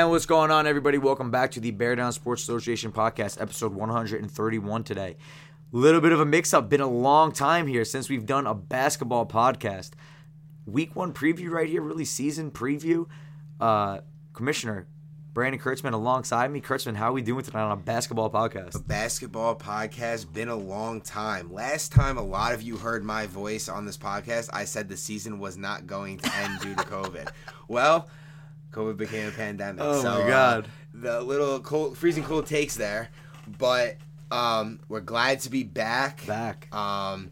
And what's going on, everybody? Welcome back to the Bear Down Sports Association podcast, episode 131 today. Little bit of a mix-up. Been a long time here since we've done a basketball podcast. Week one preview right here, really season preview. Commissioner Brandon Kurtzman alongside me. Kurtzman, how are we doing tonight on a basketball podcast? A basketball podcast, been a long time. Last time a lot of you heard my voice on this podcast, I said the season was not going to end due to COVID. Well, COVID became a pandemic. Oh, so, my God. The little cold, freezing cold takes there. But we're glad to be back. Got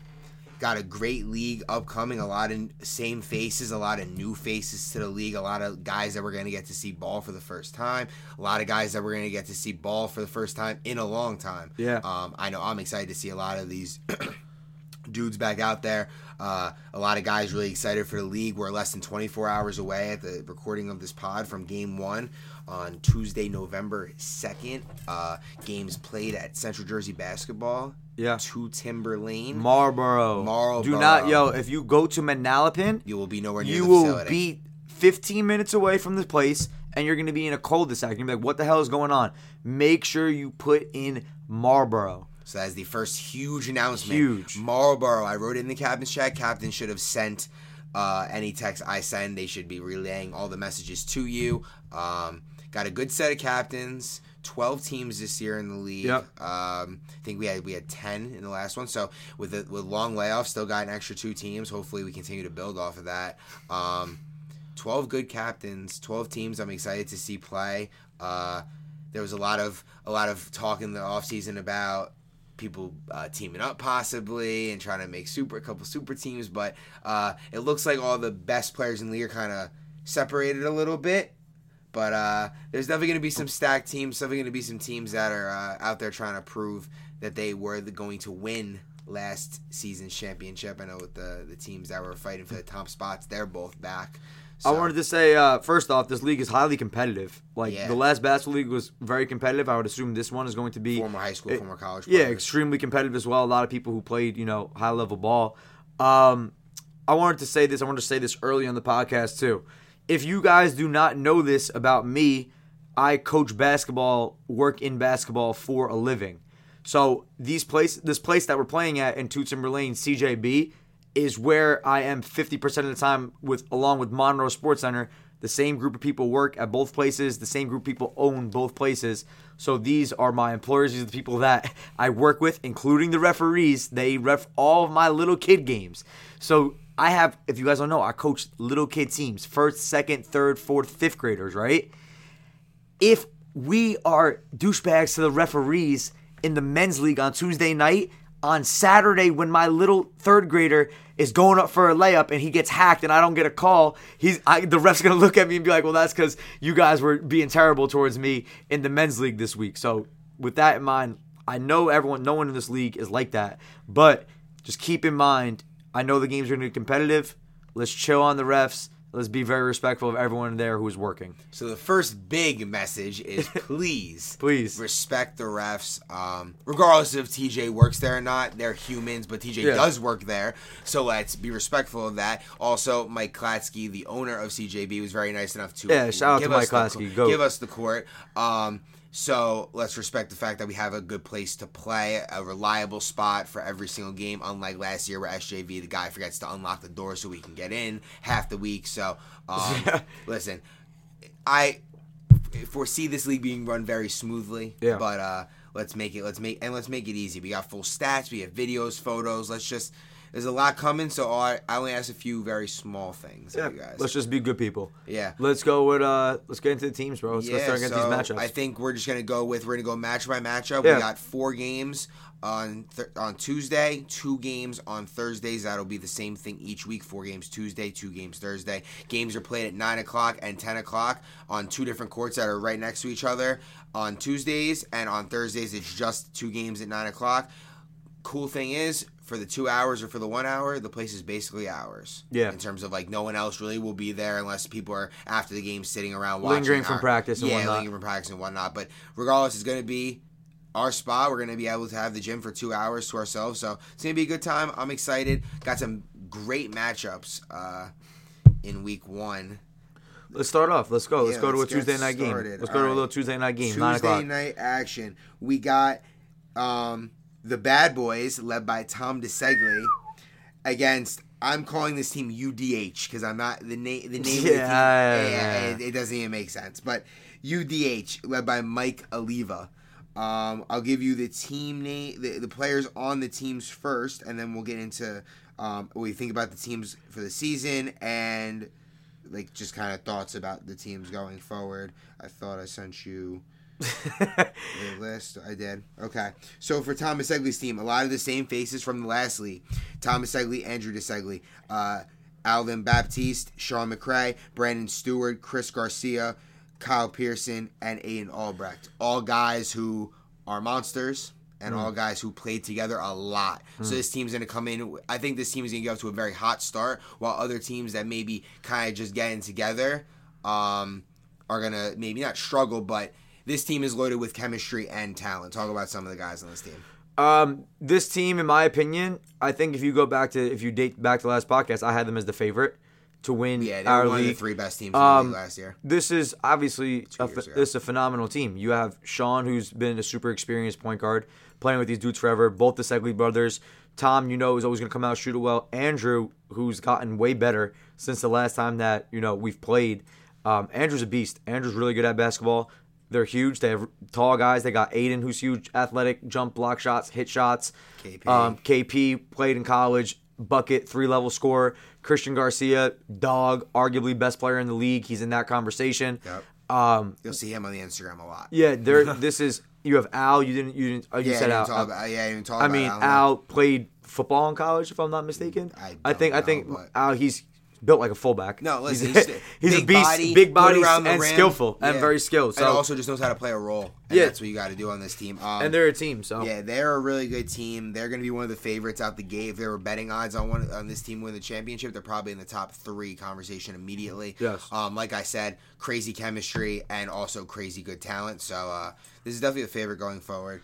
a great league upcoming, a lot of same faces, a lot of new faces to the league, a lot of guys that we're going to get to see ball for the first time, a lot of guys that we're going to get to see ball for the first time in a long time. Yeah. I know I'm excited to see a lot of these dudes back out there. A lot of guys really excited for the league. We're less than 24 hours away at the recording of this pod from Game 1 on Tuesday, November 2nd. Games played at Central Jersey Basketball. Yeah. To Timberlane. Marlboro. Do not, if you go to Manalapan, you will be nowhere near the facility. You will be 15 minutes away from the place, and you're going to be in a cul-de-sac. You're going to be like, what the hell is going on? Make sure you put in Marlboro. So that's the first huge announcement. Huge. Marlboro. I wrote it in the captain's chat. Captain should have sent any text I send. They should be relaying all the messages to you. Got a good set of captains. 12 teams this year in the league. Yep. I think we had 10 in the last one. So with long layoffs, still got an extra 2 teams. Hopefully we continue to build off of that. 12 good captains. 12 teams. I'm excited to see play. There was a lot of talk in the offseason about people teaming up possibly and trying to make a couple super teams, but it looks like all the best players in the league are kind of separated a little bit, but there's definitely going to be some stacked teams, definitely going to be some teams that are out there trying to prove that they were going to win last season's championship. I know with the teams that were fighting for the top spots, they're both back. So. I wanted to say, first off, this league is highly competitive. The last basketball league was very competitive. I would assume this one is going to be... Former high school, former college players. Yeah, extremely competitive as well. A lot of people who played, high-level ball. I wanted to say this early on the podcast, too. If you guys do not know this about me, I coach basketball, work in basketball for a living. So this place that we're playing at in Toots Timberlane, CJB... is where I am 50% of the time along with Monroe Sports Center. The same group of people work at both places. The same group of people own both places. So these are my employers. These are the people that I work with, including the referees. They ref all of my little kid games. So I have, if you guys don't know, I coach little kid teams. First, second, third, fourth, fifth graders, right? If we are douchebags to the referees in the men's league on Tuesday night, on Saturday when my little third grader is going up for a layup and he gets hacked and I don't get a call, the ref's going to look at me and be like, well, that's because you guys were being terrible towards me in the men's league this week. So with that in mind, I know no one in this league is like that, but just keep in mind, I know the games are going to be competitive. Let's chill on the refs. Let's be very respectful of everyone there who is working. So the first big message is please respect the refs. Regardless if TJ works there or not, they're humans, but TJ does work there. So let's be respectful of that. Also, Mike Klatsky, the owner of CJB, was very nice enough to shout out to Mike Klatsky. Give us the court. So let's respect the fact that we have a good place to play, a reliable spot for every single game, unlike last year where SJV, the guy forgets to unlock the door so we can get in half the week. So, listen, I foresee this league being run very smoothly, but let's make it easy. We got full stats. We have videos, photos. There's a lot coming, so I only ask a few very small things of you guys. Let's just be good people. Yeah. Let's go with let's get into the teams, bro. Let's start getting these matchups. I think we're just going to go match by matchup. Yeah. We got 4 games on Tuesday, 2 games on Thursdays. That'll be the same thing each week, 4 games Tuesday, 2 games Thursday. Games are played at 9 o'clock and 10 o'clock on 2 different courts that are right next to each other. On Tuesdays and on Thursdays, it's just 2 games at 9 o'clock. Cool thing is, for the 2 hours or for the 1 hour, the place is basically ours. Yeah. In terms of no one else really will be there unless people are after the game sitting around watching. Lingering from practice and whatnot. Yeah, lingering from practice and whatnot. But regardless, it's going to be our spot. We're going to be able to have the gym for 2 hours to ourselves. So it's going to be a good time. I'm excited. Got some great matchups in week 1. Let's start off. Let's go. Let's go to a Tuesday night game. Let's go to a little Tuesday night game. Tuesday night action. We got the Bad Boys, led by Tom DeSegli, against. I'm calling this team UDH because I'm not the name of the team. It doesn't even make sense. But UDH, led by Mike Leiva. I'll give you the team name, the players on the teams first, and then we'll get into what we think about the teams for the season and like just kind of thoughts about the teams going forward. I thought I sent you the list. I did. Okay. So for Tom DeSegli's team, a lot of the same faces from the last league. Tom DeSegli, Andrew DeSegli, Alvin Baptiste, Sean McCray, Brandon Stewart, Chris Garcia, Kyle Pearson, and Aiden Albrecht. All guys who are monsters and all guys who played together a lot. So this team's going to come in. I think this team is going to get up to a very hot start, while other teams that maybe kind of just getting together are going to maybe not struggle, but this team is loaded with chemistry and talent. Talk about some of the guys on this team. This team, in my opinion, I think if you date back to last podcast, I had them as the favorite to win our league. One of the three best teams in the league last year. This is obviously this is a phenomenal team. You have Sean, who's been a super experienced point guard, playing with these dudes forever. Both the Segley brothers. Tom, is always going to come out and shoot it well. Andrew, who's gotten way better since the last time that we've played. Andrew's a beast. Andrew's really good at basketball. They're huge. They have tall guys. They got Aiden, who's huge, athletic, jump, block shots, hit shots. KP played in college, bucket, three-level scorer. Christian Garcia, dog, arguably best player in the league. He's in that conversation. Yep. You'll see him on the Instagram a lot. Yeah, this is. You have Al. I didn't talk about Al played football in college, if I'm not mistaken. I think Al. He's built like a fullback. No, listen. He's a beast, big body, and skillful, and very skilled. So. And also just knows how to play a role. And that's what you got to do on this team. And they're a team. So yeah, they're a really good team. They're going to be one of the favorites out the gate. If there were betting odds on this team winning the championship, they're probably in the top three conversation immediately. Yes. Like I said, crazy chemistry and also crazy good talent. So this is definitely a favorite going forward.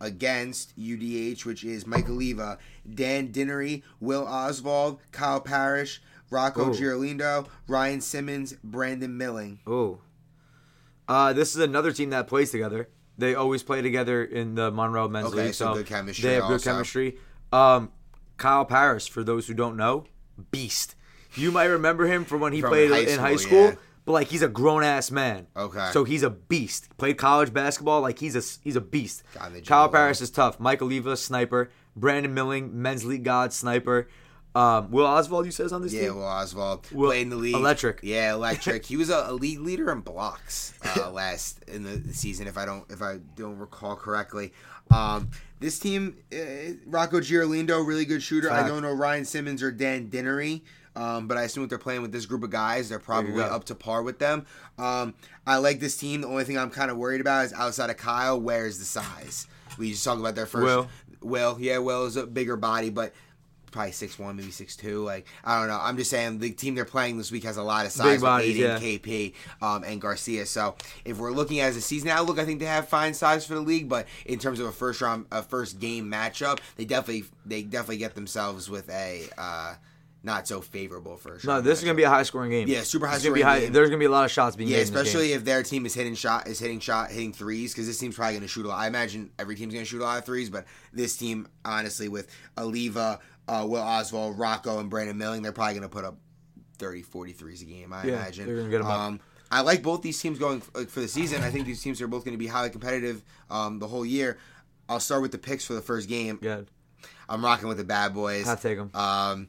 Against UDH, which is Michael Leiva, Dan Dineri, Will Oswald, Kyle Parrish, Rocco Girolindo, Ryan Simmons, Brandon Milling. This is another team that plays together. They always play together in the Monroe Men's League. So good chemistry. They have good chemistry. Kyle Parrish, for those who don't know, beast. You might remember him from when he played in high school, but like he's a grown ass man. Okay. So he's a beast. Played college basketball, like he's a beast. Kyle Parrish is tough. Michael Leiva, sniper. Brandon Milling, men's league god, sniper. Will Oswald, you says on this team? Yeah, Will Oswald played in the league. Electric. Yeah, electric. He was a league leader in blocks in the season, if I don't recall correctly. This team, Rocco Girolindo, really good shooter. I don't know Ryan Simmons or Dan Dineri, but I assume what they're playing with this group of guys, they're probably up to par with them. I like this team. The only thing I'm kind of worried about is outside of Kyle, where's the size? We just talked about their first. Will is a bigger body, but probably 6'1", maybe 6'2". Like, I don't know. I'm just saying the team they're playing this week has a lot of size. Big bodies, with Aiden, KP, and Garcia. So if we're looking at the season outlook, I think they have fine size for the league. But in terms of a first game matchup, they definitely get themselves with a not so favorable first. No, this matchup is gonna be a high scoring game. Yeah, super high scoring game. There's gonna be a lot of shots being made. Yeah, especially if their team is hitting threes, because this team's probably gonna shoot a lot. I imagine every team's gonna shoot a lot of threes, but this team, honestly, with Leiva, Will Oswald, Rocco, and Brandon Milling, they're probably going to put up 30, 40 threes a game, I imagine. They're going to get them up. I like both these teams going for the season. I think these teams are both going to be highly competitive the whole year. I'll start with the picks for the first game. Good. I'm rocking with the Bad Boys. I'll take them.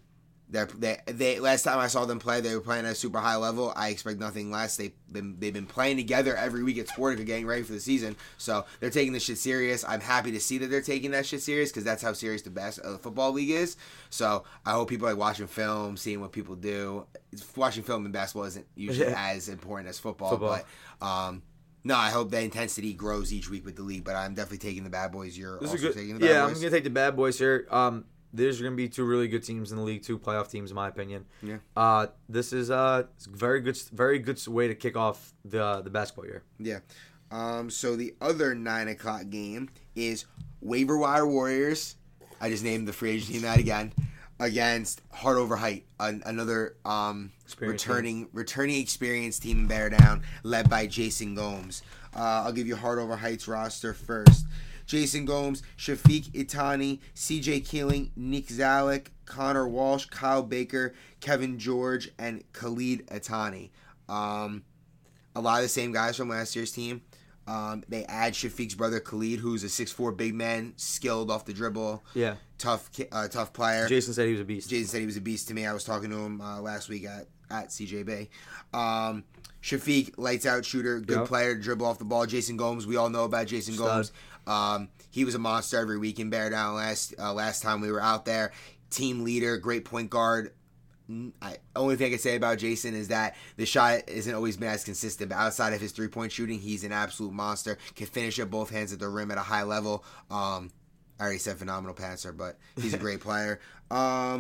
They last time I saw them play, they were playing at a super high level. I expect nothing less. They've been playing together every week at Sportica, getting ready for the season. So they're taking this shit serious. I'm happy to see that they're taking that shit serious, because that's how serious the best of the football league is. So I hope people are watching film, seeing what people do. Watching film in basketball isn't usually as important as football. But no, I hope that intensity grows each week with the league. But I'm definitely taking the Bad Boys. You're also taking the Bad Boys? Yeah, I'm going to take the Bad Boys here. There's going to be two really good teams in the league, two playoff teams, in my opinion. Yeah. This is a very good way to kick off the basketball year. Yeah. So the other 9:00 game is Waiver Wire Warriors. I just named the free agent team that again. against Heart Over Height, another returning experienced team in Bear Down, led by Jason Gomes. I'll give you Heart Over Height's roster first. Jason Gomes, Shafiq Itani, CJ Keeling, Nick Zalek, Connor Walsh, Kyle Baker, Kevin George, and Khalid Itani. A lot of the same guys from last year's team. They add Shafiq's brother Khalid, who's a 6'4" big man, skilled off the dribble. Yeah. Tough player. Jason said he was a beast. Jason said he was a beast to me. I was talking to him last week at CJ Bay. Shafiq, lights out shooter, good player to dribble off the ball. Jason Gomes, we all know about Jason Gomes. He was a monster every week in Bear Down last time we were out there. Team leader, great point guard. Only thing I can say about Jason is that the shot isn't always been as consistent, but outside of his three-point shooting, he's an absolute monster. Can finish up both hands at the rim at a high level. I already said phenomenal passer, but he's a great player. Kyle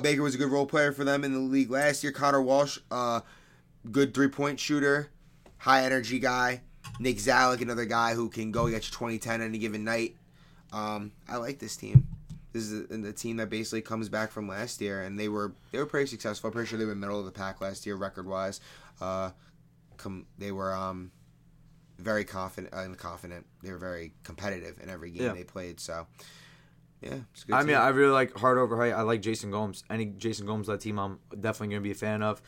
Baker was a good role player for them in the league last year. Connor Walsh, good three-point shooter, high-energy guy. Nick Zalek, another guy who can go get you 20-10 any given night. I like this team. This is the team that basically comes back from last year, and they were pretty successful. I'm pretty sure they were middle of the pack last year, record-wise. They were very confident. They were very competitive in every game they played. So, yeah, it's a good team. I mean, I really like Heart Over Height. I like Jason Gomes. Any Jason Gomes-led team, I'm definitely going to be a fan of.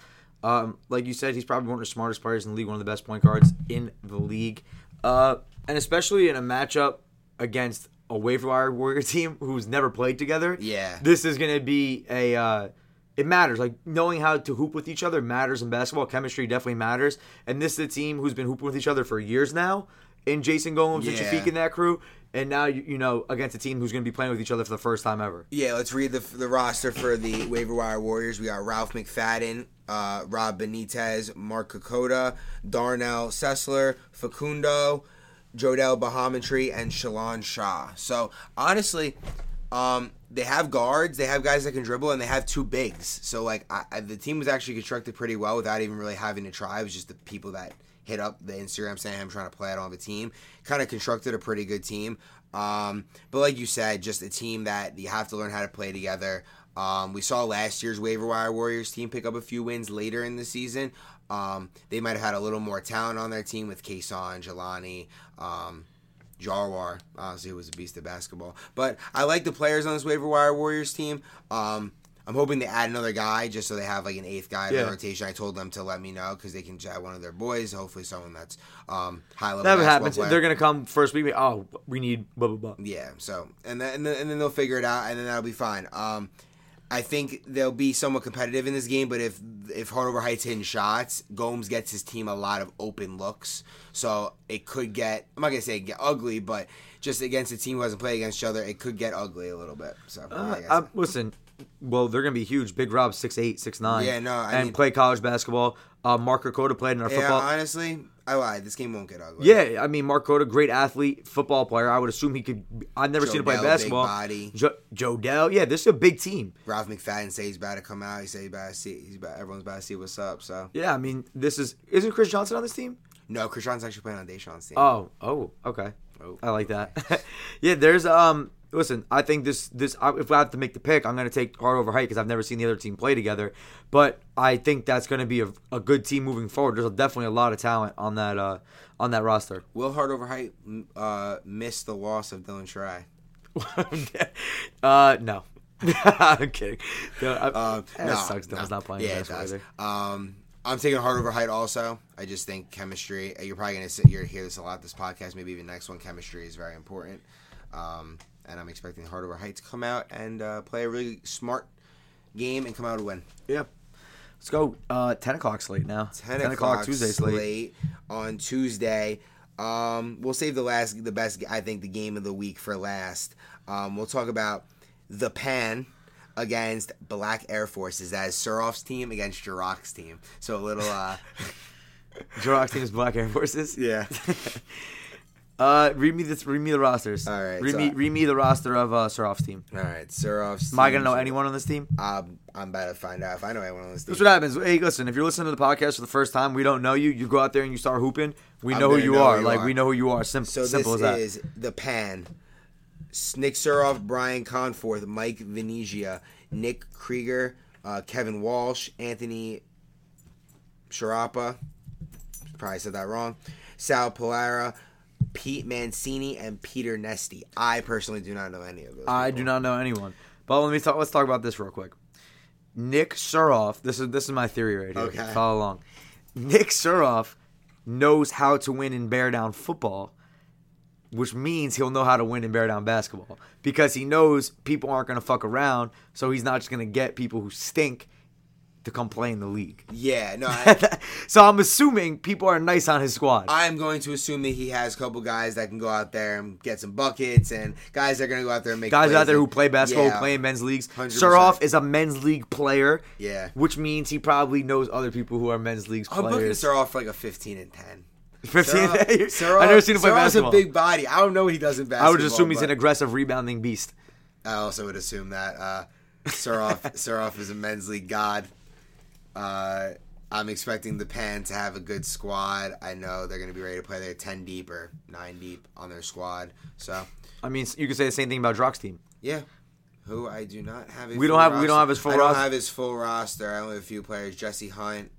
Like you said, he's probably one of the smartest players in the league, one of the best point guards in the league. And especially in a matchup against a waiver wire Warrior team who's never played together. Yeah. This is going to be it matters. Like, knowing how to hoop with each other matters in basketball. Chemistry definitely matters. And this is a team who's been hooping with each other for years now, in Jason Gomes and Shafiq and that crew. And now, you know, against a team who's going to be playing with each other for the first time ever. Yeah, let's read the roster for the waiver wire Warriors. We got Ralph McFadden, Rob Benitez, Mark Kokoda, Darnell Sessler, Facundo, Jodell Bahamontree, and Shalon Shah. So, honestly, they have guards, they have guys that can dribble, and they have two bigs. So, like, the team was actually constructed pretty well without even really having to try. It was just the people that hit up the Instagram saying, I'm trying to play out on the team. Kind of constructed a pretty good team. But like you said, just a team that you have to learn how to play together. We saw last year's waiver wire Warriors team pick up a few wins later in the season. They might have had a little more talent on their team with Kason, Jelani, Jarwar, honestly, who was a beast of basketball. But I like the players on this waiver wire Warriors team. I'm hoping they add another guy just so they have like an eighth guy in the rotation. I told them to let me know because they can add one of their boys, hopefully someone that's high-level basketball player. They're going to come first week, oh, we need blah, blah, blah. Yeah, so, and then they'll figure it out, and then that'll be fine. I think they'll be somewhat competitive in this game, but if Heart Over Height's hitting shots, Gomes gets his team a lot of open looks. So it could get, I'm not going to say get ugly, but just against a team who hasn't played against each other, it could get ugly a little bit. So listen, well, they're going to be huge. Big Rob, 6'8", 6'9". Yeah, no, I mean, play college basketball. Mark Kokoda played in our football. Yeah, honestly, I lied. This game won't get ugly. Yeah, I mean, Mark Kokoda, great athlete, football player. I would assume he could. I've never seen him play basketball. Big body. Jodell, yeah, this is a big team. Ralph McFadden says he's about to come out. He says everyone's about to see what's up. So yeah, I mean, isn't Chris Johnson on this team? No, Chris Johnson's actually playing on Deshaun's team. Oh, okay. Oh, I like that. Yeah, there's Listen, I think this. If I have to make the pick, I'm going to take Heart Over Height because I've never seen the other team play together. But I think that's going to be a good team moving forward. There's definitely a lot of talent on that roster. Will Heart Over Height miss the loss of Dylan Shirai? No. I'm kidding. That sucks. Dylan's not playing. Yeah, it does. I'm taking Heart Over Height also. I just think chemistry. You're probably going to hear this a lot this podcast, maybe even next one. Chemistry is very important. And I'm expecting Heart Over Height to come out and play a really smart game and come out to win. Yeah. Let's go 10 o'clock slate now. 10 o'clock Tuesday slate. On Tuesday. We'll save the best, I think, the game of the week for last. We'll talk about the Pan against Black Air Forces. That is Suroff's team against Jrock's team. So a little... Jrock's team is Black Air Forces? Yeah. Read me the rosters. All right. Read me the roster of Suroff's team. All right, Suroff's team. Am I going to know anyone on this team? I'm about to find out if I know anyone on this team. That's what happens. Hey, listen, if you're listening to the podcast for the first time, we don't know you. You go out there and you start hooping. We know who you are. Simple as that. So this is the Pan. Nick Suroff, Brian Conforth, Mike Venezia, Nick Krieger, Kevin Walsh, Anthony Sharapa, probably said that wrong, Sal Pilara, Pete Mancini, and Peter Nesty. I personally do not know any of those. I do not know anyone. But let's talk about this real quick. Nick Suroff, this is my theory right here. Okay. Follow along. Nick Suroff knows how to win in Bear Down football, which means he'll know how to win in Bear Down basketball because he knows people aren't going to fuck around, so he's not just going to get people who stink to come play in the league. Yeah, no. So I'm assuming people are nice on his squad. I'm going to assume that he has a couple guys that can go out there and get some buckets and guys that are going to go out there and make guys plays out there who play basketball, who play in men's leagues. 100%. Suroff is a men's league player. Yeah, which means he probably knows other people who are men's leagues players. I'm booking Suroff for like a 15 and 10. 15. I've never seen him play basketball. Suroff's a big body. I don't know what he does in basketball. I would assume he's an aggressive rebounding beast. I also would assume that Suroff is a men's league god. I'm expecting the Pens to have a good squad. I know they're going to be ready to play. They're 10 deep or 9 deep on their squad. So, I mean, you could say the same thing about Jrock's team. Yeah, who I do not have. We don't have his full roster. I don't have his full roster. I only have a few players: Jesse Hunt,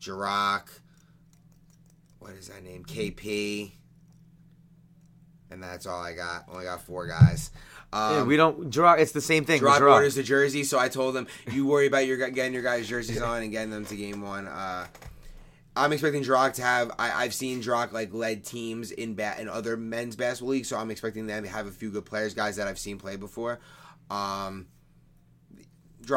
Jrock. What is that name? KP. And that's all I got. Only got 4 guys. We don't draw. It's the same thing. Jrock orders the jersey, so I told him, you worry about getting your guys' jerseys on and getting them to game one. I'm expecting Jrock to have. I've seen Jrock like led teams in other men's basketball leagues, so I'm expecting them to have a few good players, guys that I've seen play before. Jrock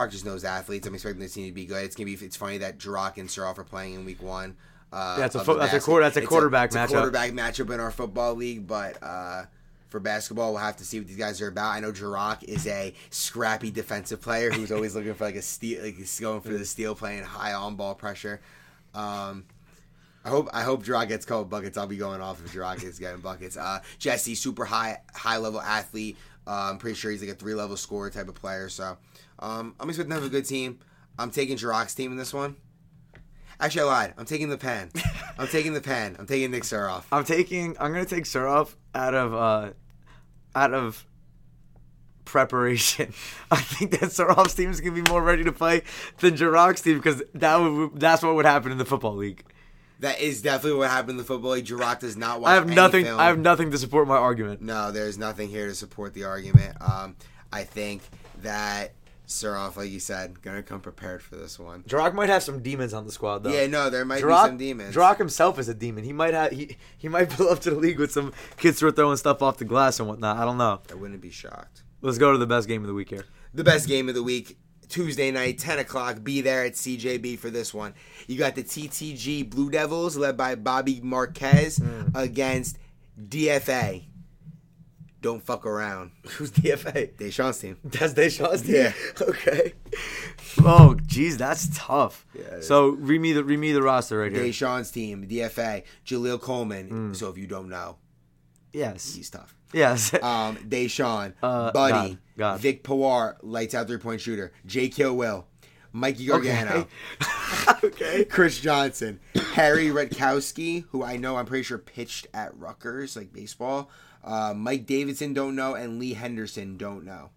just knows athletes. I'm expecting this team to be good. It's funny that Jrock and Suroff are playing in week one. That's a quarterback matchup in our football league, but for basketball, we'll have to see what these guys are about. I know Jrock is a scrappy defensive player who's always looking for like a steal, like he's going for the steal, playing high on ball pressure. I hope Jrock gets cold buckets. I'll be going off if Jrock is getting buckets. Jesse, super high level athlete. I'm pretty sure he's like a 3-level scorer type of player. So I'm expecting to have a good team. I'm taking Jrock's team in this one. Actually, I lied. I'm taking the Pen. I'm taking Nick Suroff. I'm gonna take Suroff out of preparation. I think that Suroff's team is gonna be more ready to play than Jrock's team because that's what would happen in the football league. That is definitely what happened in the football league. Jrock does not watch. I have nothing to support my argument. No, there's nothing here to support the argument. I think that Suroff, like you said, gonna come prepared for this one. Jrock might have some demons on the squad, though. Yeah, no, there might be some demons. Jrock himself is a demon. He might pull up to the league with some kids who are throwing stuff off the glass and whatnot. I don't know. I wouldn't be shocked. Let's go to the best game of the week here. The best game of the week, Tuesday night, 10:00. Be there at CJB for this one. You got the TTG Blue Devils, led by Bobby Marquez, against DFA. Don't fuck around. Who's DFA? Deshaun's team. That's Deshaun's team? Yeah. Okay. Oh, geez, that's tough. Yeah, so, read me the roster right here. Deshaun's team, DFA, Jaleel Coleman. So, if you don't know. Yes. He's tough. Yes. Deshaun, Buddy, God. Vic Pawar, lights out three-point shooter, J. Kilwill, Mikey Gargano. Okay. Chris Johnson, Harry Redkowski, who I'm pretty sure pitched at Rutgers, like baseball. Mike Davidson, don't know, and Lee Henderson, don't know.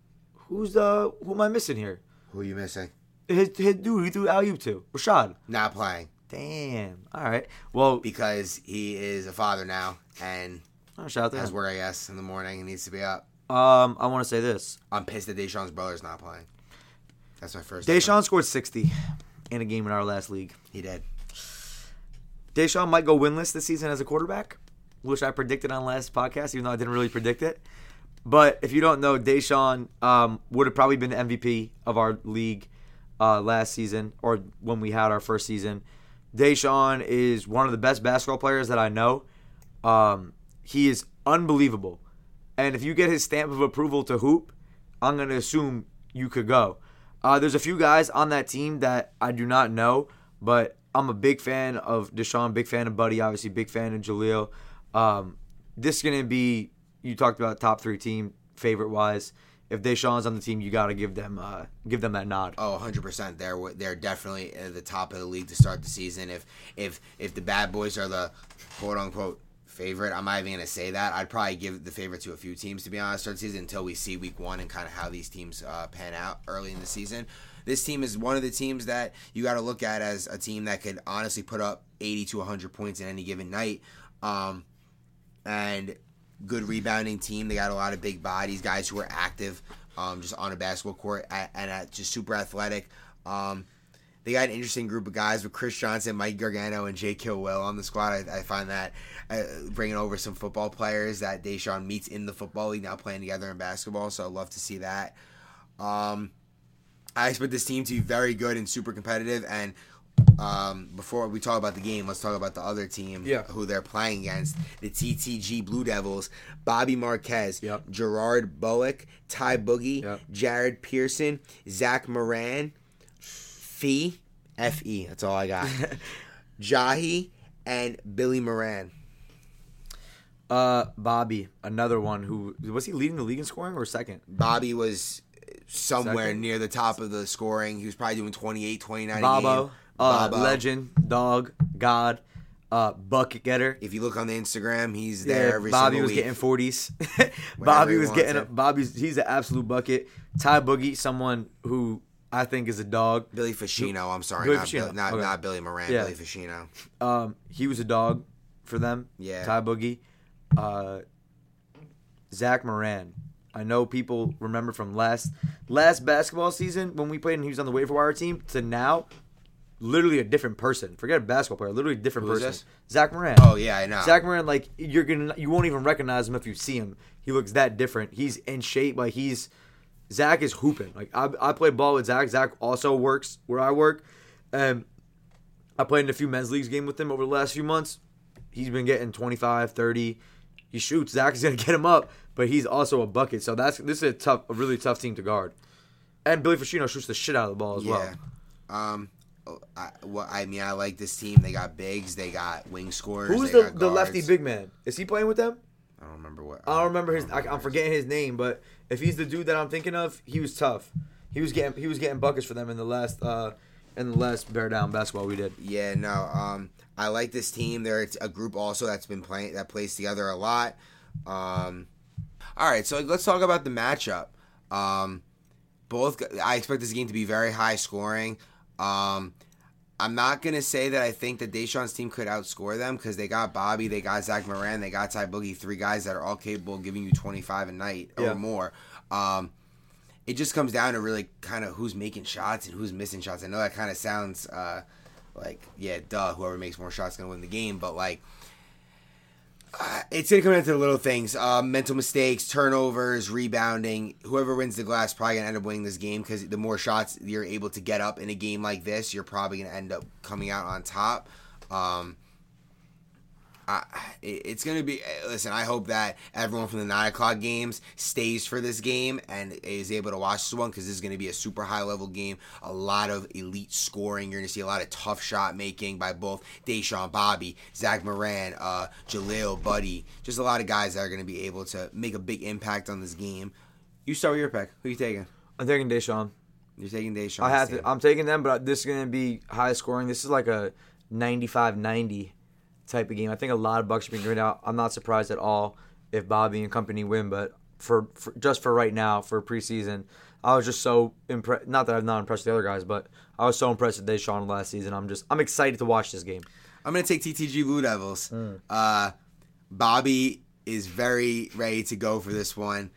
Who am I missing here? Who are you missing? His dude he threw alley-oop to. Rashad. Not playing. Damn. All right. Well, because he is a father now and has work, I guess, in the morning. He needs to be up. I want to say this. I'm pissed that Deshaun's brother's not playing. That's my first. Deshaun scored 60 in a game in our last league. He did. Deshaun might go winless this season as a quarterback, which I predicted on last podcast, even though I didn't really predict it. But if you don't know, Deshaun would have probably been the MVP of our league last season, or when we had our first season. Deshaun is one of the best basketball players that I know. He is unbelievable. And if you get his stamp of approval to hoop, I'm going to assume you could go. There's a few guys on that team that I do not know, but I'm a big fan of Deshaun, big fan of Buddy, obviously big fan of Jaleel. This is going to be, you talked about top 3 team favorite-wise. If Deshaun's on the team, you got to give them that nod. Oh, 100%. They're definitely at the top of the league to start the season. If the bad boys are the quote-unquote favorite. I'm not even going to say that. I'd probably give the favorite to a few teams, to be honest, start the season until we see week one and kind of how these teams pan out early in the season. This team is one of the teams that you got to look at as a team that could honestly put up 80 to 100 points in any given night. And good rebounding team. They got a lot of big bodies, guys who are active just on a basketball court and just super athletic. They got an interesting group of guys with Chris Johnson, Mike Gargano, and Jay Kilwell on the squad. I find that bringing over some football players that Deshaun meets in the football league now playing together in basketball, so I'd love to see that. I expect this team to be very good and super competitive. And before we talk about the game, let's talk about the other team, who they're playing against, the TTG Blue Devils. Bobby Marquez, Gerard Bullock, Ty Boogie, Jared Pearson, Zach Moran, F-E, that's all I got, Jahi, and Billy Moran. Bobby, another one who, was he leading the league in scoring or second? Bobby was somewhere second, near the top of the scoring. He was probably doing 28, 29 a game. Bobbo. Legend, dog, god, bucket getter. If you look on the Instagram, he's there every single week. Bobby was getting 40s. Bobby was getting, he's an absolute bucket. Ty Boogie, someone who I think is a dog. Billy Fascino, I'm sorry. Not Billy Moran, Billy Fascino. He was a dog for them. Yeah. Ty Boogie. Zach Moran. I know people remember from last basketball season when we played and he was on the waiver wire team to now, literally a different person. Forget a basketball player, literally a different person. Who's this? Zach Moran. Oh, yeah, I know. Zach Moran, like, you won't even recognize him if you see him. He looks that different. He's in shape, like he's... Zach is hooping. Like I play ball with Zach. Zach also works where I work. I played in a few men's leagues game with him over the last few months. He's been getting 25, 30. He shoots. Zach is going to get him up, but he's also a bucket. So this is a really tough team to guard. And Billy Fascino shoots the shit out of the ball as well. Yeah. I like this team. They got bigs. They got wing scorers. Who's the lefty big man? Is he playing with them? I don't remember what. I'm forgetting his name, but if he's the dude that I'm thinking of, he was tough. He was getting buckets for them in the last Bear Down basketball we did. Yeah, no. I like this team. They're a group also that's been playing that plays together a lot. All right, so let's talk about the matchup. I expect this game to be very high scoring. I'm not going to say that I think that Deshaun's team could outscore them because they got Bobby, they got Zach Moran, they got Ty Boogie, three guys that are all capable of giving you 25 a night or more. It just comes down to really kind of who's making shots and who's missing shots. I know that kind of sounds whoever makes more shots is going to win the game, but it's going to come down to the little things, mental mistakes, turnovers, rebounding. Whoever wins the glass probably going to end up winning this game because the more shots you're able to get up in a game like this, you're probably going to end up coming out on top. It's going to be – listen, I hope that everyone from the 9 o'clock games stays for this game and is able to watch this one because this is going to be a super high-level game, a lot of elite scoring. You're going to see a lot of tough shot-making by both Deshaun, Bobby, Zach Moran, Jaleel, Buddy, just a lot of guys that are going to be able to make a big impact on this game. You start with your pick. Who are you taking? I'm taking Deshaun. You're taking Deshaun. I'm taking them, but this is going to be high-scoring. This is like a 95-90 type of game. I think a lot of bucks should be going out. I'm not surprised at all if Bobby and company win, but for right now, for preseason, I was just so impressed. Not that I'm not impressed with the other guys, but I was so impressed with Deshaun last season. I'm excited to watch this game. I'm gonna take TTG Blue Devils. Bobby is very ready to go for this one.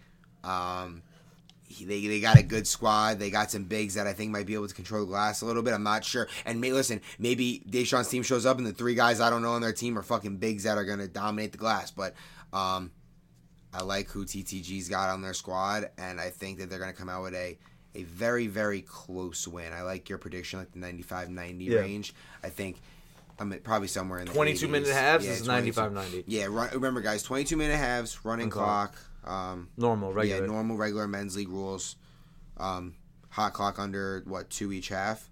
They got a good squad. They got some bigs that I think might be able to control the glass a little bit. I'm not sure. And maybe Deshaun's team shows up and the three guys I don't know on their team are fucking bigs that are going to dominate the glass. But I like who TTG's got on their squad, and I think that they're going to come out with a very, very close win. I like your prediction, like the 95-90 range. I think I'm probably somewhere in the 22-minute halves is 95-90. Yeah, remember, guys, 22-minute halves, running clock. Normal regular men's league rules, hot clock under 2 each half.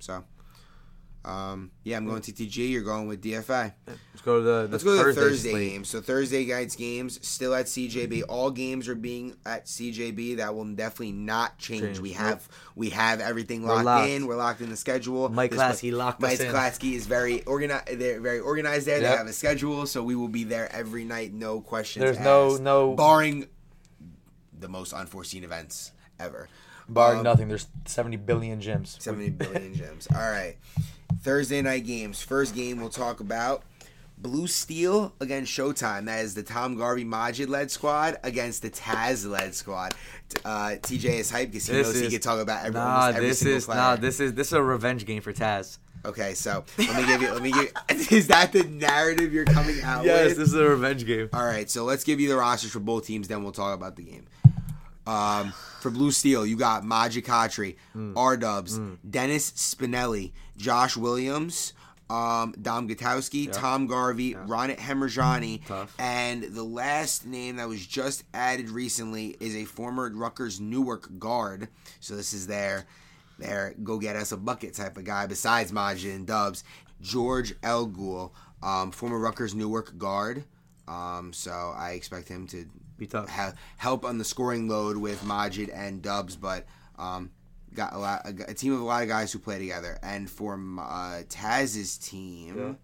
So Yeah, I'm going TTG. You're going with DFI. Let's go to the Thursday game. So Thursday night's games still at CJB. All games are being at CJB. That will definitely not change. We have everything locked in. We're locked in the schedule. Mike Klatsky locked us in. Mike Klatsky is very organized. They're very organized there. Yep. They have a schedule, so we will be there every night. No questions. There's asked. No barring the most unforeseen events ever. Barring nothing. There's 70 billion gyms. 70 billion gyms. All right. Thursday night games. First game we'll talk about Blue Steel against Showtime. That is the Tom Garvey Majid-led squad against the Taz-led squad. TJ is hyped because he knows he can talk about every single player. This is a revenge game for Taz. Okay, so let me give you. Is that the narrative you're coming out with? Yes, this is a revenge game. All right, so let's give you the rosters for both teams, then we'll talk about the game. For Blue Steel, you got Majid Khatri, R-Dubs, Dennis Spinelli, Josh Williams, Dom Gutowski, Tom Garvey, Ronit Hemerjani, and the last name that was just added recently is a former Rutgers Newark guard. So this is their go-get-us-a-bucket type of guy besides Majid and Dubs. George Elgoul, former Rutgers Newark guard. So I expect him to be tough. Help on the scoring load with Majid and Dubs, but got a team of a lot of guys who play together. And for Taz's team,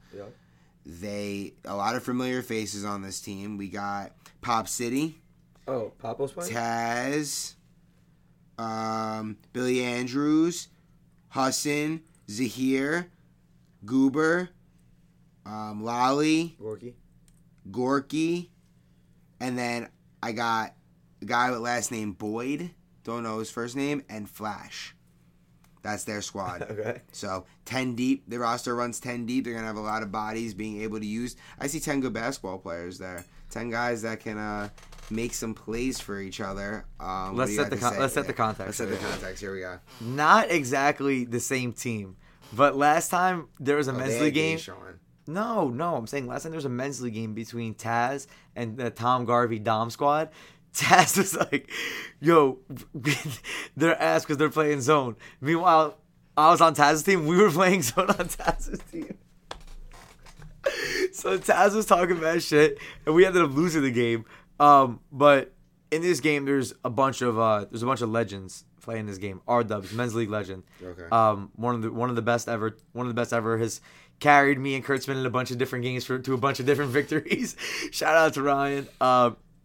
a lot of familiar faces on this team. We got Pop City. Oh, Popo's playing? Taz, Billy Andrews, Hussein, Zahir, Goober, Lolly, Gorky, and then I got a guy with last name Boyd, don't know his first name, and Flash. That's their squad. Okay. So 10 deep. The roster runs 10 deep. They're going to have a lot of bodies being able to use. I see 10 good basketball players there. 10 guys that can make some plays for each other. Let's set the context. Here we go. Not exactly the same team, but last time there was a men's league game. No, I'm saying last time there was a men's league game between Taz and the Tom Garvey Dom squad. Taz was like, yo, they're ass because they're playing zone. Meanwhile, I was on Taz's team. We were playing zone on Taz's team. So Taz was talking bad shit, and we ended up losing the game. But in this game, there's a bunch of legends playing this game. R-Dubs, men's league legend. Okay. One of the best ever. One of the best ever. His carried me and Kurtzman in a bunch of different games to a bunch of different victories. Shout out to Ryan.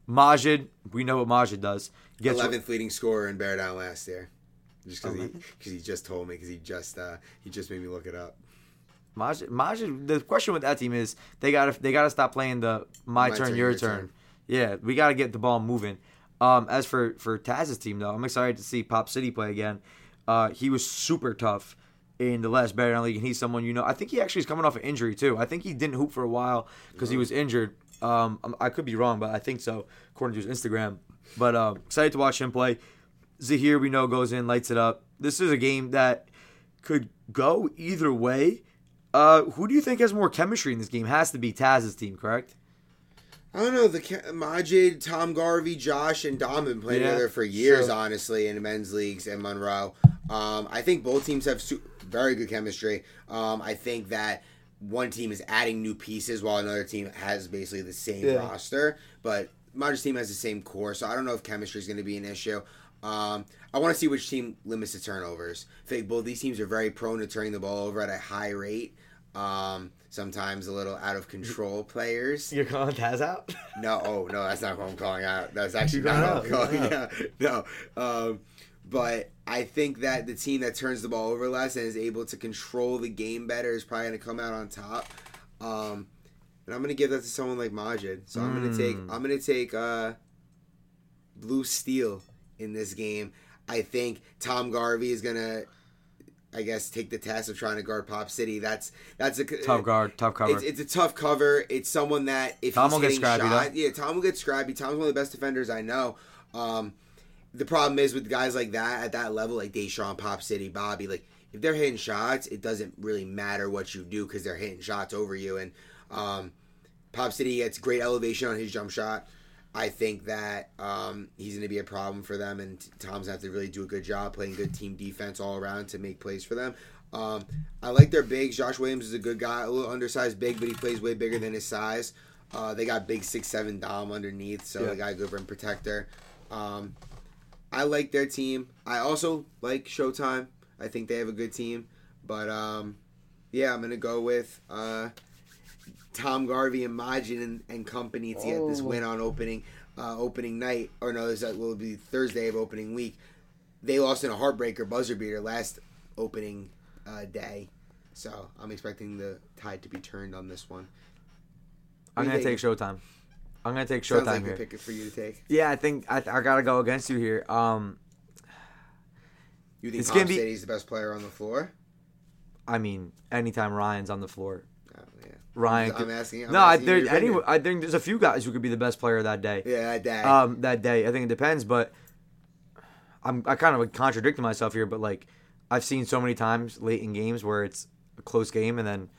Majid, we know what Majid does. 11th leading scorer in Bear Down last year. Just because he just told me, because he just made me look it up. Majid, the question with that team is they gotta stop playing the my turn, your turn. Yeah, we gotta get the ball moving. As for Taz's team though, I'm excited to see Pop City play again. He was super tough in the last Bear Down League, and he's someone you know. I think he actually is coming off an injury, too. I think he didn't hoop for a while because he was injured. I could be wrong, but I think so, according to his Instagram. But excited to watch him play. Zahir, we know, goes in, lights it up. This is a game that could go either way. Who do you think has more chemistry in this game? Has to be Taz's team, correct? I don't know. Majid, Tom Garvey, Josh, and Dom have been playing together for years, honestly, in the men's leagues and Monroe. I think both teams have very good chemistry. I think that one team is adding new pieces while another team has basically the same roster. But Majid's team has the same core, so I don't know if chemistry is going to be an issue. I want to see which team limits the turnovers. I think both these teams are very prone to turning the ball over at a high rate. Sometimes a little out of control players. You're calling Taz out? No, that's not what I'm calling out. That's actually not what I'm calling out. But I think that the team that turns the ball over less and is able to control the game better is probably going to come out on top. And I'm going to give that to someone like Majid. So I'm going to take Blue Steel in this game. I think Tom Garvey is going to, I guess, take the test of trying to guard Pop City. That's a tough guard, tough cover. It's a tough cover. It's someone that if Tom he's getting shot, Tom will get scrappy. Tom's one of the best defenders I know. The problem is with guys like that at that level, like Deshaun, Pop City, Bobby, like if they're hitting shots, it doesn't really matter what you do because they're hitting shots over you. And Pop City gets great elevation on his jump shot. I think that he's going to be a problem for them, and Tom's going to have to really do a good job playing good team defense all around to make plays for them. I like their bigs. Josh Williams is a good guy, a little undersized big, but he plays way bigger than his size. They got big 6'7" Dom underneath, so they got a good rim protector. I like their team. I also like Showtime. I think they have a good team. But, yeah, I'm going to go with Tom Garvey and Majid and company to get this win on opening night. Or no, this will be Thursday of opening week. They lost in a heartbreaker buzzer beater last opening day. So I'm expecting the tide to be turned on this one. I'm going to take Showtime. I'm going to take Showtime. Sounds like a pick it for you to take. Yeah, I think I got to go against you here. You think Tom Sadie's the best player on the floor? I mean, anytime Ryan's on the floor. Oh, yeah. Ryan. I'm asking. I think there's a few guys who could be the best player that day. Yeah, that day. I think it depends, but I kind of contradict myself here, but like I've seen so many times late in games where it's a close game and then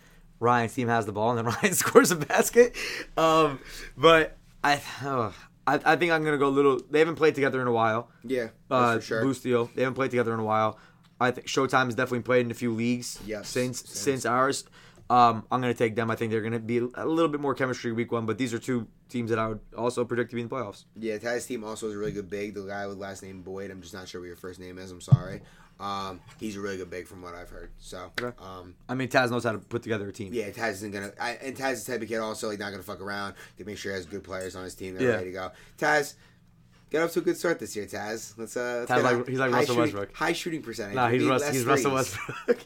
Ryan's team has the ball and then Ryan scores a basket. But I think I'm gonna go a little. They haven't played together in a while. Yeah, for sure. Blue Steel. They haven't played together in a while. I think Showtime has definitely played in a few leagues since ours. I'm going to take them. I think they're going to be a little bit more chemistry week one, but these are two teams that I would also predict to be in the playoffs. Yeah, Ty's team also is a really good big. The guy with last name Boyd, I'm just not sure what your first name is. I'm sorry. He's a really good big from what I've heard. So, Taz knows how to put together a team. Yeah, Taz isn't going to. And Taz is the type of kid also, like, not going to fuck around to make sure he has good players on his team that are ready to go. Taz. Get up to a good start this year, Taz. Taz he's like Russell Westbrook. High shooting percentage. No, he's Russell Westbrook.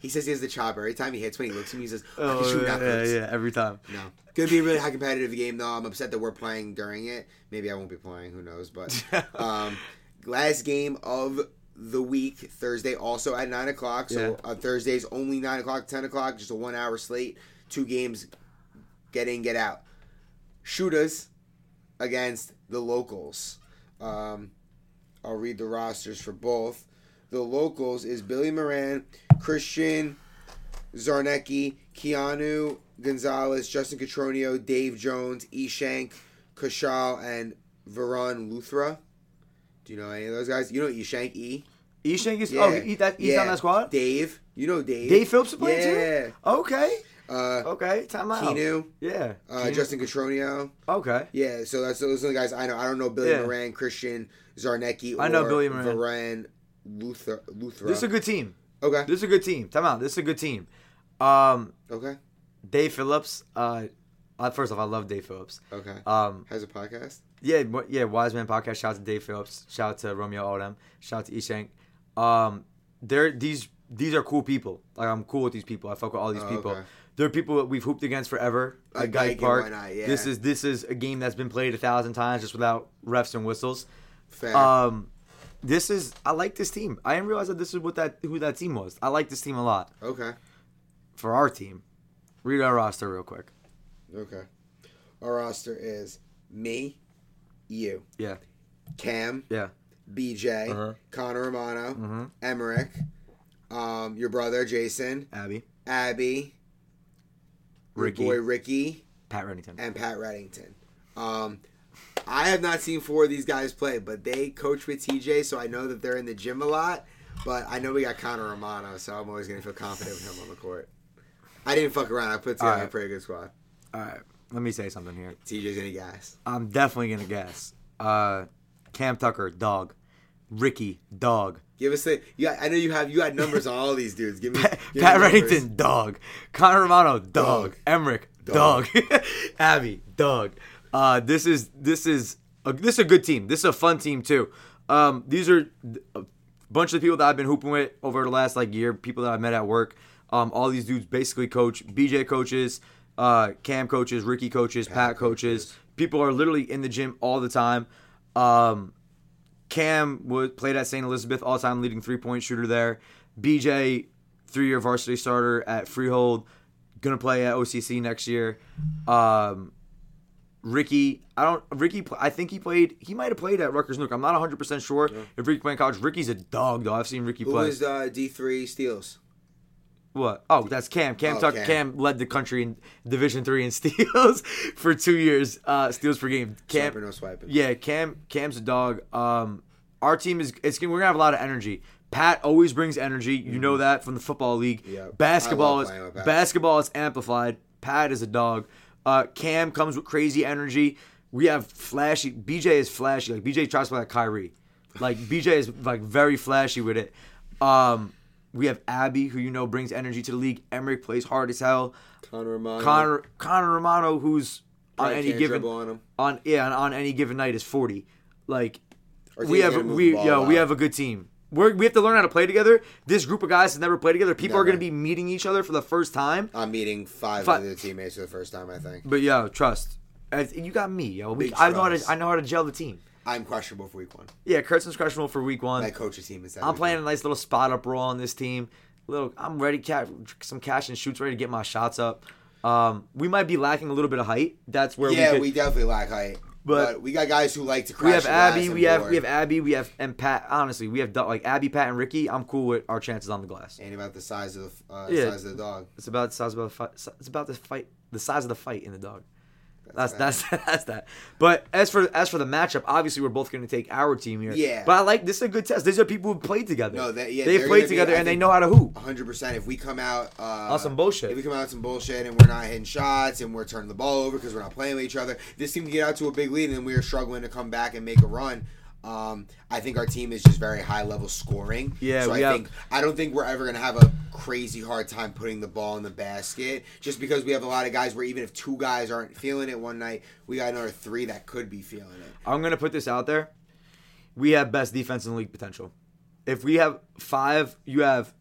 He says he has the chopper. Every time he hits when he looks at me, he says, I can shoot outputs. Yeah, every time. No. Going to be a really high competitive game, though. I'm upset that we're playing during it. Maybe I won't be playing. Who knows? But last game of the week, Thursday, also at 9 o'clock. So on Thursdays, only 9 o'clock, 10 o'clock, just a 1-hour slate. 2 games, get in, get out. Shooters against the locals. I'll read the rosters for both. The locals is Billy Moran, Christian Zarnecki, Keanu Gonzalez, Justin Catronio, Dave Jones, Eshank, Kashal, and Veron Luthra. Do you know any of those guys? You know Eshank E? Eshank is on that squad? Dave. You know Dave. Dave Phillips is playing too? Yeah. Okay. Okay, time out. Keanu. Yeah. Justin Catronio. Okay. Yeah, so those are the guys I know. I don't know Billy Moran, Christian Zarnecki, or Veron Luthra. This is a good team. Okay. This is a good team. Time out. This is a good team. Okay. Dave Phillips. First off, I love Dave Phillips. Okay. Has a podcast? Yeah, Wise Man Podcast. Shout out to Dave Phillips. Shout out to Romeo Odom. Shout out to Eshank. These are cool people. Like, I'm cool with these people. I fuck with all these people. Okay. They're people that we've hooped against forever. Like Guy Park. This is a game that's been played 1,000 times just without refs and whistles. Fair. I like this team. I didn't realize that this is who that team was. I like this team a lot. Okay. For our team, read our roster real quick. Okay. Our roster is me, you. Yeah. Cam. Yeah. BJ. Uh-huh. Connor Romano. Uh-huh. Emmerich. Your brother, Jason. Abby. Ricky. Your boy, Ricky. Pat Reddington. I have not seen 4 of these guys play, but they coach with TJ, so I know that they're in the gym a lot. But I know we got Connor Romano, so I'm always going to feel confident with him on the court. I didn't fuck around. I put together a pretty good squad. All right. Let me say something here. TJ's going to gas. I'm definitely going to gas. Cam Tucker, dog. Ricky, dog. Give us the – I know you had numbers on all these dudes. Give me Pat Reddington, dog. Connor Romano, dog. Emmerich, dog. Abby, dog. This is a good team. This is a fun team too. These are a bunch of people that I've been hooping with over the last year. People that I met at work. All these dudes basically coach. BJ coaches, Cam coaches, Ricky coaches, Pat coaches. People are literally in the gym all the time. Cam played at St. Elizabeth, all-time leading three-point shooter there. BJ, 3-year varsity starter at Freehold, gonna play at OCC next year. Ricky, I think he might have played at Rutgers Nuke. I'm not 100% sure if Ricky played in college. Ricky's a dog, though. I've seen Ricky play. Who is D3 Steals? What? Oh, that's Cam. Cam led the country in Division III in steals for 2 years, steals per game. Cam, no swiping. Yeah, Cam's a dog. Our team we're going to have a lot of energy. Pat always brings energy. You know that from the football league. Yep. Basketball is amplified. Pat is a dog. Cam comes with crazy energy. We have flashy. BJ is flashy. Like BJ tries to play like Kyrie. Like BJ is like very flashy with it. We have Abby, who you know brings energy to the league. Emmerich plays hard as hell. Connor Romano, who's probably on any given on any given night is 40. Like we have a good team. We have to learn how to play together. This group of guys has never played together. People are going to be meeting each other for the first time. I'm meeting five of the teammates for the first time, I think. But, yo, trust. You got me, yo. I know how to gel the team. I'm questionable for week one. Yeah, Kurtzman's questionable for week one. My coach's team is that. I'm playing a nice little spot-up role on this team. I'm ready. Some cash and shoots ready to get my shots up. We might be lacking a little bit of height. That's where we definitely lack height. But we got guys who like to crash. We have Abby and Pat. Honestly, we have like Abby, Pat, and Ricky. I'm cool with our chances on the glass. And about the size of the size of the dog. It's about the size of the fight. It's about the fight. The size of the fight in the dog. That's that. But as for the matchup, obviously we're both going to take our team here. Yeah. But I like this is a good test. These are people who played together. No, they've played together and they know how to hoop. 100%. If we come out on some bullshit, and we're not hitting shots and we're turning the ball over because we're not playing with each other, this team can get out to a big lead and then we are struggling to come back and make a run. I think our team is just very high level scoring. Yeah, so I don't think we're ever going to have a crazy hard time putting the ball in the basket just because we have a lot of guys where even if two guys aren't feeling it one night, we got another three that could be feeling it. I'm going to put this out there. We have best defense in the league potential. If we have five, there's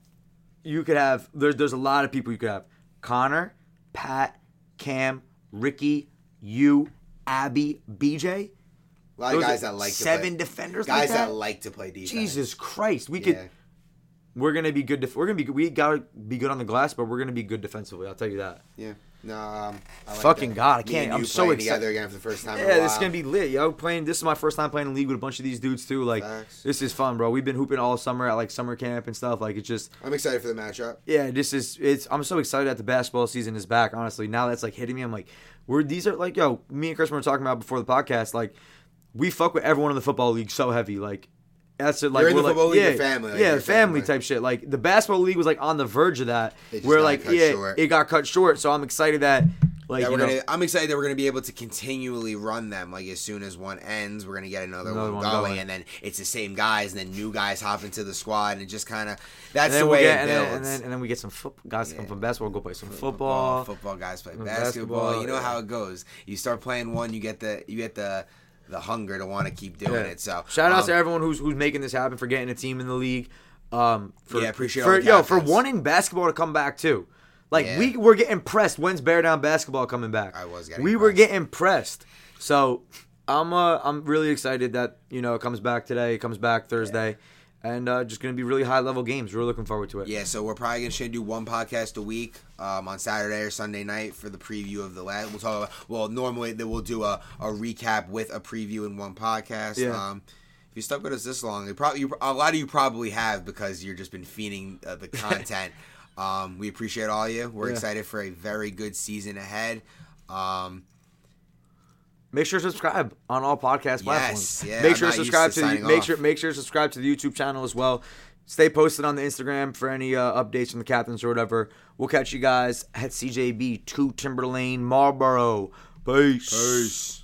a lot of people you could have. Connor, Pat, Cam, Ricky, you, Abby, BJ. A lot of guys that like to play. Seven defenders. Guys that like to play defense. Jesus Christ, we're gonna be good. We gotta be good on the glass, but we're gonna be good defensively. I'll tell you that. Yeah. No. I like fucking that. God, I can't. I'm so excited. Together again for the first time. Yeah, this is gonna be lit, yo. This is my first time playing in the league with a bunch of these dudes too. Like, Facts. This is fun, bro. We've been hooping all summer at like summer camp and stuff. Like, it's just. I'm excited for the matchup. Yeah, I'm so excited that the basketball season is back. Honestly, now that's like hitting me. I'm like. Me and Chris were talking about before the podcast, like, we fuck with everyone in the football league so heavy. Like, that's it. Like, You're in the football league, your family. Like, yeah, family type shit. Like, the basketball league was, like, on the verge of that. It got cut short. So I'm excited that, like, I'm excited that we're going to be able to continually run them. Like, as soon as one ends, we're going to get another one going. And then it's the same guys. And then new guys hop into the squad. And just kind of, that's the way it builds. And then we get some guys come from basketball, go play some football. Football guys play basketball. You know how it goes. You start playing one, you get the hunger to want to keep doing it. So shout out to everyone who's making this happen, for getting a team in the league. For wanting basketball to come back too. Like we were getting pressed. When's Bear Down basketball coming back? We were getting pressed. So I'm really excited that it comes back today. It comes back Thursday. Yeah. And just going to be really high-level games. We're looking forward to it. Yeah, so we're probably going to do one podcast a week on Saturday or Sunday night for the preview of the last. We'll talk about, normally we'll do a recap with a preview in one podcast. Yeah. If you stuck with us this long, a lot of you probably have, because you've just been fiending the content. We appreciate all of you. We're excited for a very good season ahead. Make sure to subscribe on all podcast platforms. Yeah, make sure to subscribe to subscribe to the YouTube channel as well. Stay posted on the Instagram for any updates from the captains or whatever. We'll catch you guys at CJB 2 Timberlane Marlboro. Peace.